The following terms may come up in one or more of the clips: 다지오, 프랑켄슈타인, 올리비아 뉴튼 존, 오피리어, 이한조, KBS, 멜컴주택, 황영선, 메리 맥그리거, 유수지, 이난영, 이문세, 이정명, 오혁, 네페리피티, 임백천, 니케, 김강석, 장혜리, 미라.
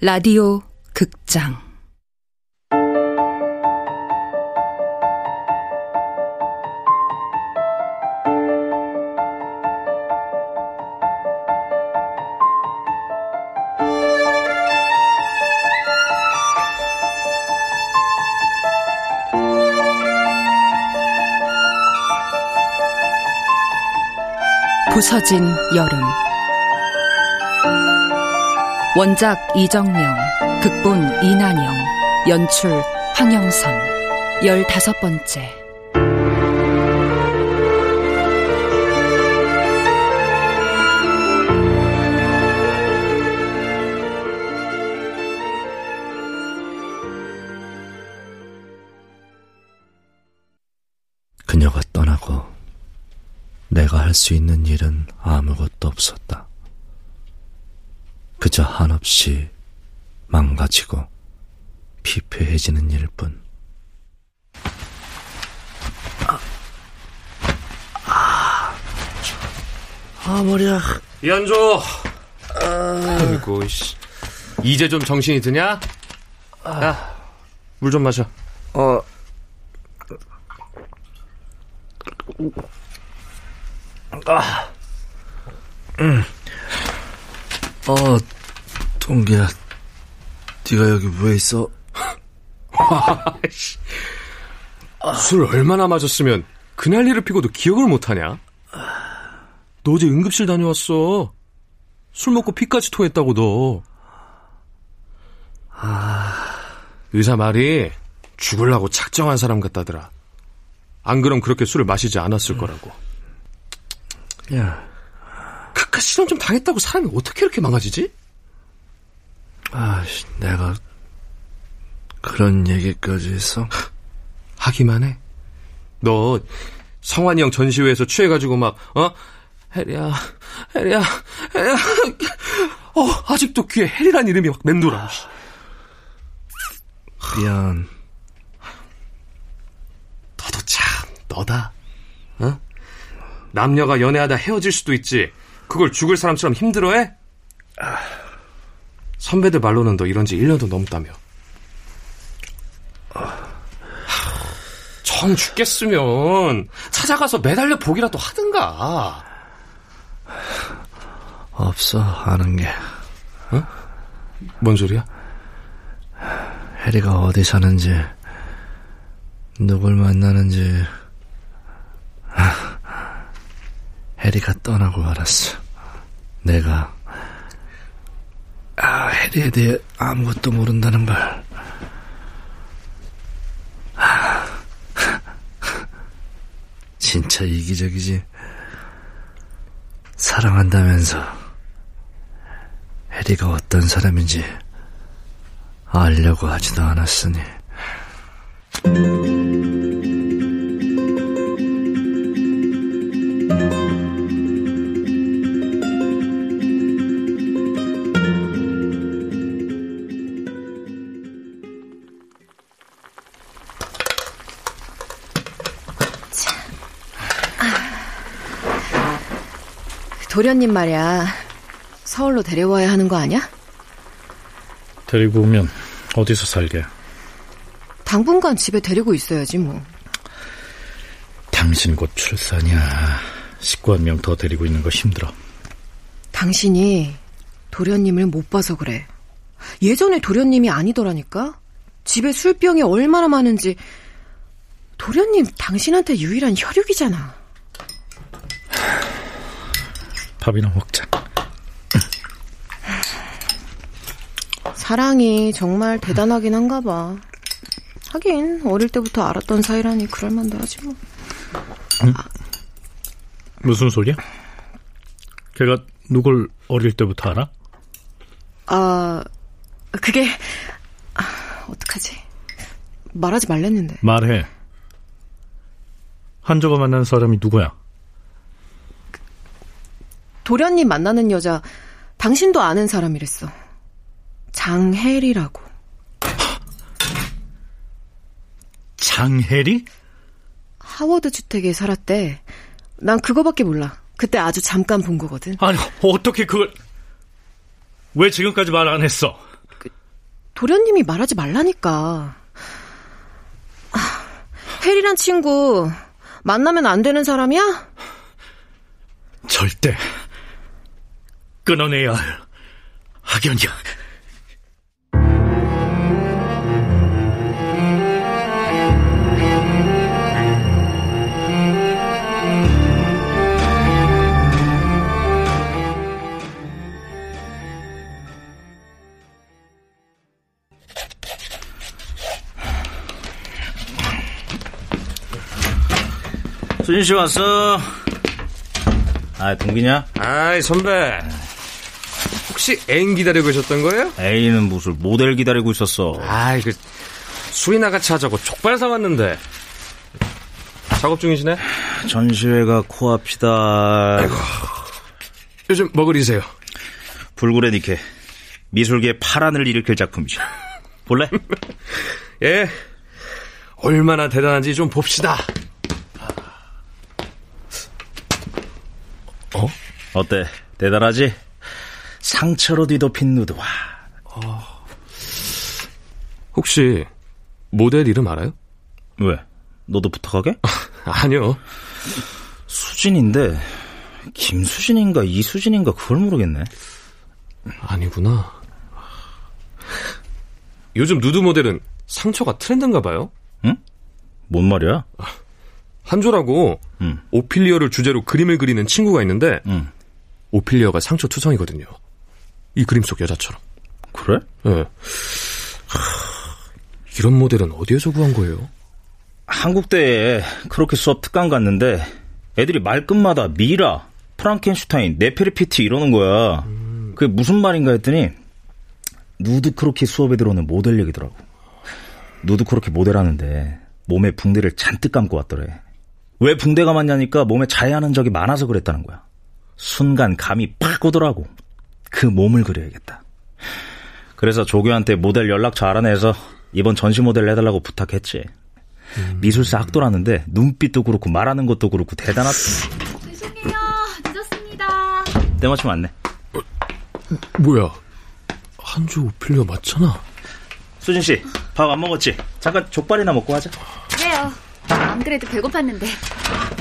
라디오 극장 부서진 여름 원작 이정명, 극본 이난영, 연출 황영선 15번째. 그녀가 떠나고 내가 할 수 있는 일은 아무것도 없었다. 그저 한없이 망가지고 피폐해지는 일뿐. 머리야. 이한조. 아이고, 씨. 이제 좀 정신이 드냐? 야, 물 좀 마셔. 동기야, 네가 여기 왜 있어? 술 얼마나 마셨으면 그날 일을 피고도 기억을 못하냐? 너 어제 응급실 다녀왔어. 술 먹고 피까지 토했다고 너. 의사 말이 죽으려고 작정한 사람 같다더라. 안 그럼 그렇게 술을 마시지 않았을 거라고. 야, 그깟 실험 좀 당했다고 사람이 어떻게 이렇게 망가지지? 내가 그런 얘기까지 했어? 하기만 해. 너 성환이 형 전시회에서 취해가지고 막 해리야 아직도 귀에 해리란 이름이 막 맴돌아. 미안. 너도 참 너다. 남녀가 연애하다 헤어질 수도 있지, 그걸 죽을 사람처럼 힘들어해? 선배들 말로는 너 이런 지 1년도 넘었다며. 정 죽겠으면 찾아가서 매달려 보기라도 하든가. 없어, 아는 게. 어? 뭔 소리야? 해리가 어디 사는지, 누굴 만나는지, 해리가 떠나고 알았어. 내가 해리에 대해 아무것도 모른다는 걸. 진짜 이기적이지. 사랑한다면서 해리가 어떤 사람인지 알려고 하지도 않았으니. 도련님 말이야, 서울로 데려와야 하는 거 아니야? 데리고 오면 어디서 살게? 당분간 집에 데리고 있어야지 뭐. 당신 곧 출산이야. 식구 한 명 더 데리고 있는 거 힘들어. 당신이 도련님을 못 봐서 그래. 예전에 도련님이 아니더라니까. 집에 술병이 얼마나 많은지. 도련님 당신한테 유일한 혈육이잖아. 밥이나 먹자. 사랑이 정말 대단하긴 한가 봐. 하긴 어릴 때부터 알았던 사이라니 그럴만도 하지 뭐. 무슨 소리야? 걔가 누굴 어릴 때부터 알아? 그게 어떡하지? 말하지 말랬는데. 말해. 한조가 만난 사람이 누구야? 도련님 만나는 여자, 당신도 아는 사람이랬어. 장혜리라고. 장혜리? 하워드 주택에 살았대. 난 그거밖에 몰라. 그때 아주 잠깐 본 거거든. 아니, 어떻게 그걸... 왜 지금까지 말 안 했어? 도련님이 말하지 말라니까. 혜리란 친구 만나면 안 되는 사람이야? 절대 끊어내야 할 악연이야. 수진씨 왔어? 아, 동기냐? 아이, 선배. 혹시 애인 기다리고 있었던 거예요? 애인은 무슨 모델 기다리고 있었어. 아이, 그 수인아 같이 하자고 족발 사왔는데. 작업 중이시네? 전시회가 코앞이다. 아이고, 요즘 뭐 그리세요? 불굴의 니케, 미술계의 파란을 일으킬 작품이죠. 볼래? 예, 얼마나 대단한지 좀 봅시다. 어? 어때? 대단하지? 상처로 뒤덮인 누드화. 혹시 모델 이름 알아요? 왜? 너도 부탁하게? 아니요. 수진인데 김수진인가 이수진인가 그걸 모르겠네. 아니구나. 요즘 누드 모델은 상처가 트렌드인가 봐요. 응? 뭔 말이야? 한조라고 오피리어를 주제로 그림을 그리는 친구가 있는데 오피리어가 상처투성이거든요. 이 그림 속 여자처럼. 그래? 네. 이런 모델은 어디에서 구한 거예요? 한국대에 그렇게 수업 특강 갔는데 애들이 말끝마다 미라, 프랑켄슈타인, 네페리피티 이러는 거야. 그게 무슨 말인가 했더니 누드 크로키 수업에 들어오는 모델 얘기더라고. 누드 크로키 모델하는데 몸에 붕대를 잔뜩 감고 왔더래. 왜 붕대 감았냐니까 몸에 자해하는 적이 많아서 그랬다는 거야. 순간 감이 팍 오더라고. 그 몸을 그려야겠다. 그래서 조교한테 모델 연락처 알아내서 이번 전시 모델 해달라고 부탁했지. 미술사 학도라는데 눈빛도 그렇고 말하는 것도 그렇고 대단하다. 죄송해요, 늦었습니다. 때마침 왔네. 뭐야, 한주 오피리어 맞잖아. 수진씨, 밥 안 먹었지? 잠깐 족발이나 먹고 하자. 그래요, 안 그래도 배고팠는데.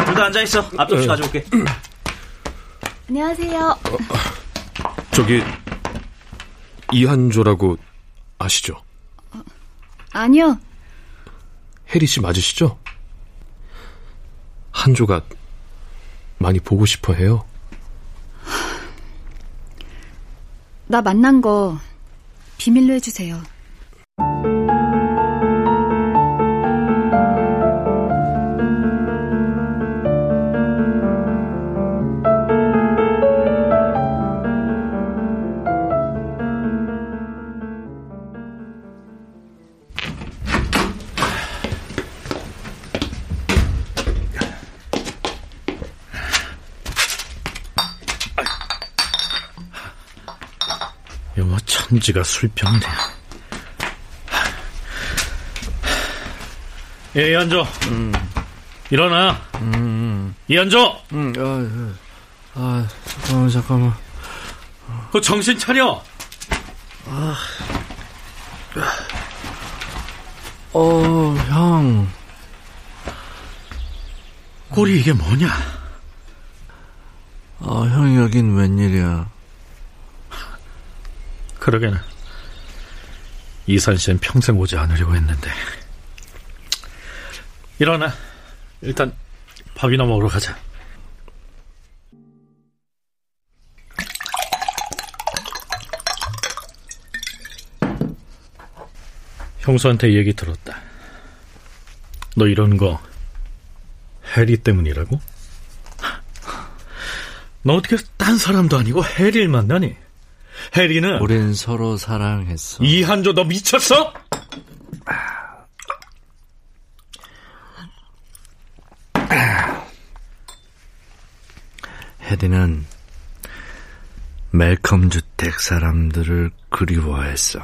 둘 다 앉아있어. 앞접시 가져올게. 안녕하세요. 저기 이한조라고 아시죠? 아니요. 혜리씨 맞으시죠? 한조가 많이 보고 싶어 해요. 나 만난 거 비밀로 해주세요. 지가 술병이네. 예, 이한조. 일어나. 이한조. 잠깐만. 그 정신 차려. 형. 꼬리 이게 뭐냐? 형 여긴 웬일이야? 그러게는 이산 씨는 평생 오지 않으려고 했는데. 일어나, 일단 밥이나 먹으러 가자. 형수한테 얘기 들었다. 너 이런 거 해리 때문이라고? 너 어떻게 딴 사람도 아니고 해리를 만나니? 해리는 우린 서로 사랑했어. 이한조, 너 미쳤어? 해리는 멜컴주택 사람들을 그리워했어.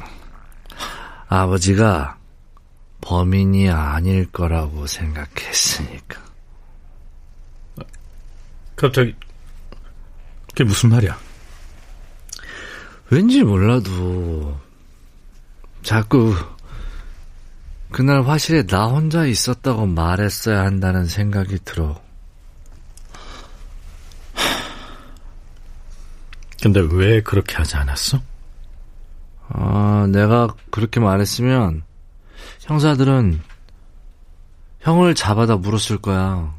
아버지가 범인이 아닐 거라고 생각했으니까. 갑자기 그게 무슨 말이야? 왠지 몰라도 자꾸 그날 화실에 나 혼자 있었다고 말했어야 한다는 생각이 들어. 근데 왜 그렇게 하지 않았어? 아, 내가 그렇게 말했으면 형사들은 형을 잡아다 물었을 거야.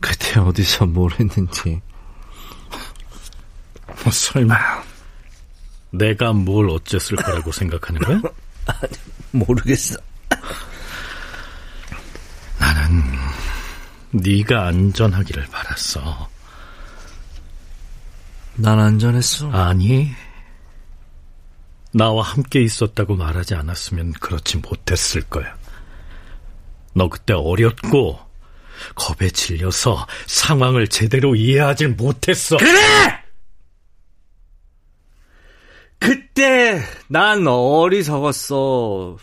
그때 어디서 뭘 했는지. 뭐 설마 내가 뭘 어쨌을 거라고 생각하는 거야? 아니, 모르겠어. 나는 네가 안전하기를 바랐어. 난 안전했어. 아니, 나와 함께 있었다고 말하지 않았으면 그렇지 못했을 거야. 너 그때 어렸고 겁에 질려서 상황을 제대로 이해하지 못했어. 그래! 그때 난 어리석었어.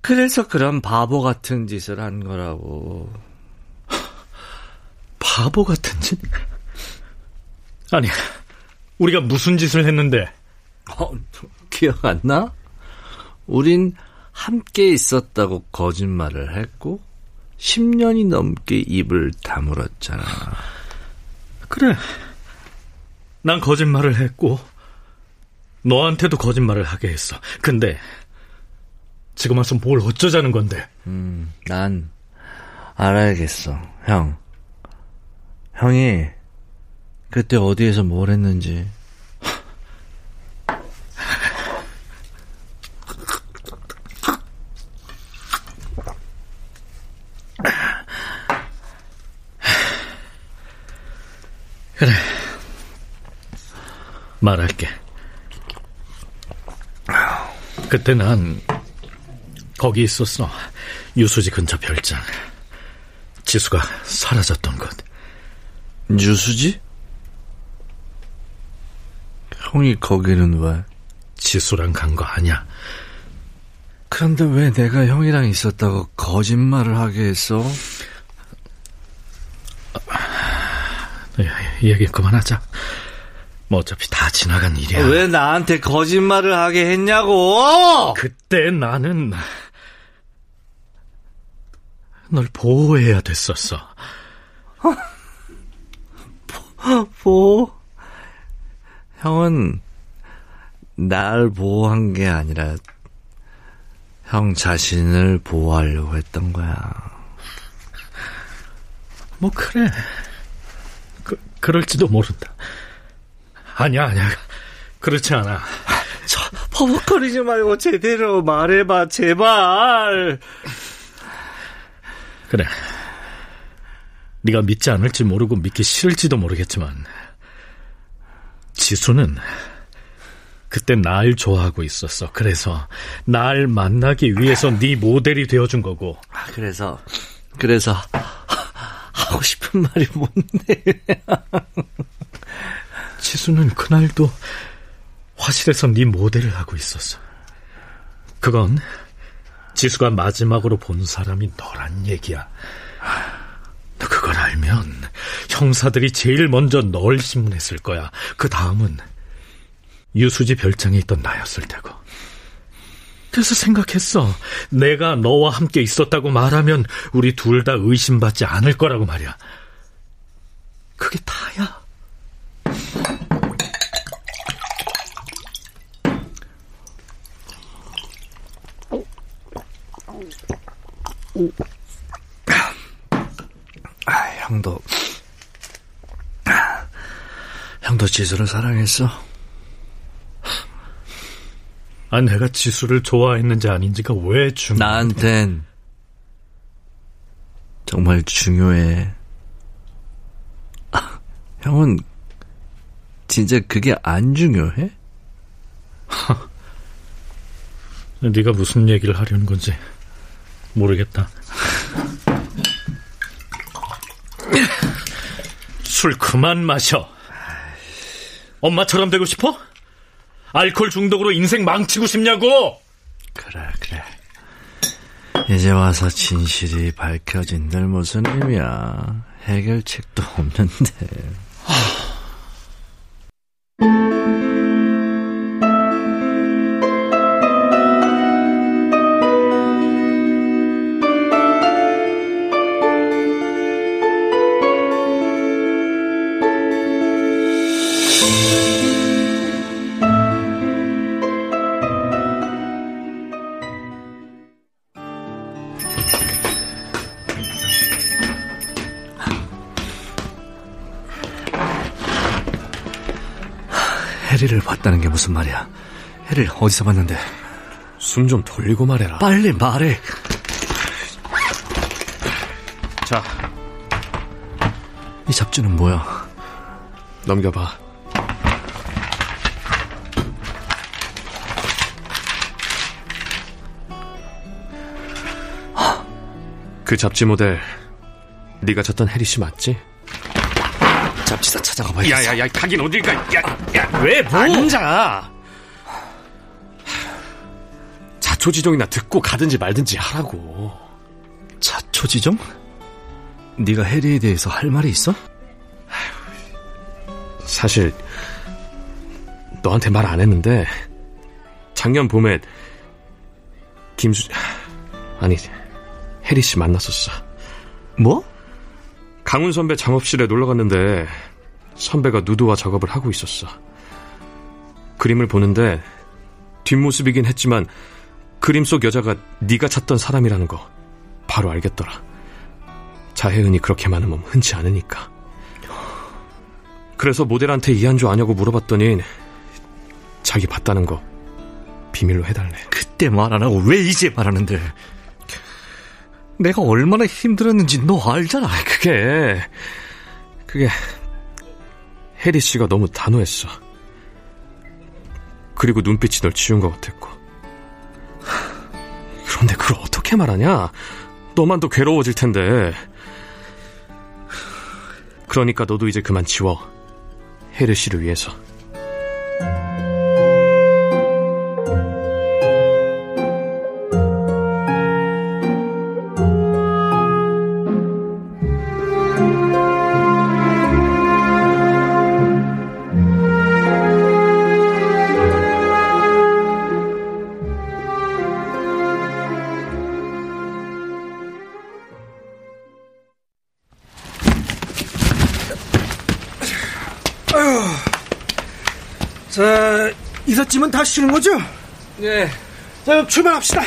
그래서 그런 바보 같은 짓을 한 거라고. 바보 같은 짓? 아니, 우리가 무슨 짓을 했는데? 기억 안 나? 우린 함께 있었다고 거짓말을 했고 10년이 넘게 입을 다물었잖아. 그래, 난 거짓말을 했고 너한테도 거짓말을 하게 했어. 근데 지금 와서 뭘 어쩌자는 건데? 난 알아야겠어. 형이 그때 어디에서 뭘 했는지. 그래, 말할게. 그때 난 거기 있었어. 유수지 근처 별장. 지수가 사라졌던 곳. 유수지? 형이 거기는 왜? 지수랑 간 거 아니야. 그런데 왜 내가 형이랑 있었다고 거짓말을 하게 했어? 얘기 그만하자. 뭐 어차피 다 지나간 일이야. 왜 나한테 거짓말을 하게 했냐고. 그때 나는 널 보호해야 됐었어. 보호? 형은 날 보호한 게 아니라 형 자신을 보호하려고 했던 거야. 뭐 그래, 그럴지도 모른다. 아니야 그렇지 않아. 버벅거리지 말고 제대로 말해봐, 제발. 그래, 네가 믿지 않을지 모르고 믿기 싫을지도 모르겠지만 지수는 그때 날 좋아하고 있었어. 그래서 날 만나기 위해서 네 모델이 되어준 거고. 그래서 하고 싶은 말이 뭔데? 지수는 그날도 화실에서 네 모델을 하고 있었어. 그건 지수가 마지막으로 본 사람이 너란 얘기야. 너 그걸 알면 형사들이 제일 먼저 널 심문했을 거야. 그 다음은 유수지 별장에 있던 나였을 테고. 그래서 생각했어. 내가 너와 함께 있었다고 말하면 우리 둘 다 의심받지 않을 거라고 말이야. 그게 다야. 형도 지수를 사랑했어? 아, 내가 지수를 좋아했는지 아닌지가 왜 중요해? 나한텐 정말 중요해. 형은 진짜 그게 안 중요해? 네가 무슨 얘기를 하려는 건지 모르겠다. 술 그만 마셔. 엄마처럼 되고 싶어? 알코올 중독으로 인생 망치고 싶냐고. 그래, 이제 와서 진실이 밝혀진 들 무슨 의미야. 해결책도 없는데. 해리를 봤다는 게 무슨 말이야. 해리를 어디서 봤는데? 숨 좀 돌리고 말해라. 빨리 말해. 자, 이 잡지는 뭐야? 넘겨봐. 그 잡지 모델 네가 찾던 해리씨 맞지? 잡지사 찾아가 봐야겠어. 야야야, 가긴 어딜까. 야, 왜 뭐? 앉아. 자초지종이나 듣고 가든지 말든지 하라고. 자초지종? 네가 해리에 대해서 할 말이 있어? 사실 너한테 말 안 했는데 작년 봄에 해리 씨 만났었어. 뭐? 강훈 선배 작업실에 놀러 갔는데 선배가 누드와 작업을 하고 있었어. 그림을 보는데 뒷모습이긴 했지만 그림 속 여자가 네가 찾던 사람이라는 거 바로 알겠더라. 자혜은이 그렇게 많은 몸 흔치 않으니까. 그래서 모델한테 이한조 아냐고 물어봤더니 자기 봤다는 거 비밀로 해달래. 그때 말 안 하고 왜 이제 말하는데? 내가 얼마나 힘들었는지 너 알잖아. 그게 해리 씨가 너무 단호했어. 그리고 눈빛이 널 지운 것 같았고. 그런데 그걸 어떻게 말하냐? 너만 더 괴로워질 텐데. 그러니까 너도 이제 그만 지워. 해리 씨를 위해서. 자, 이삿짐은 다 쉬는 거죠? 네. 자, 그럼 출발합시다.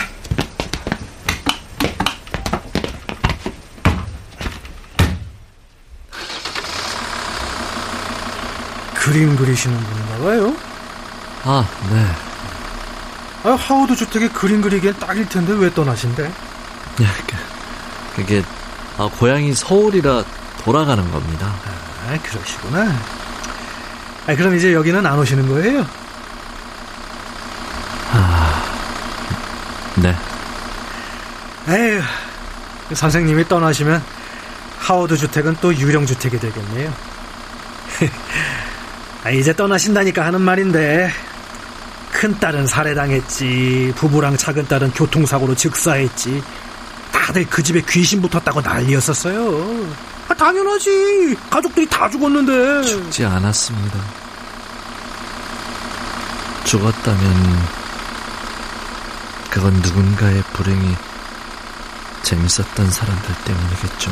그림 그리시는 분인가 봐요? 아, 네. 아, 하워드 주택에 그림 그리기엔 딱일 텐데 왜 떠나신대? 야, 그게 고향이 서울이라 돌아가는 겁니다. 아, 그러시구나. 그럼 이제 여기는 안 오시는 거예요? 아, 네. 에휴, 선생님이 떠나시면 하워드 주택은 또 유령 주택이 되겠네요. 이제 떠나신다니까 하는 말인데, 큰딸은 살해당했지, 부부랑 작은딸은 교통사고로 즉사했지, 다들 그 집에 귀신 붙었다고 난리였었어요. 당연하지. 가족들이 다 죽었는데. 죽지 않았습니다. 죽었다면 그건 누군가의 불행이 재밌었던 사람들 때문이겠죠.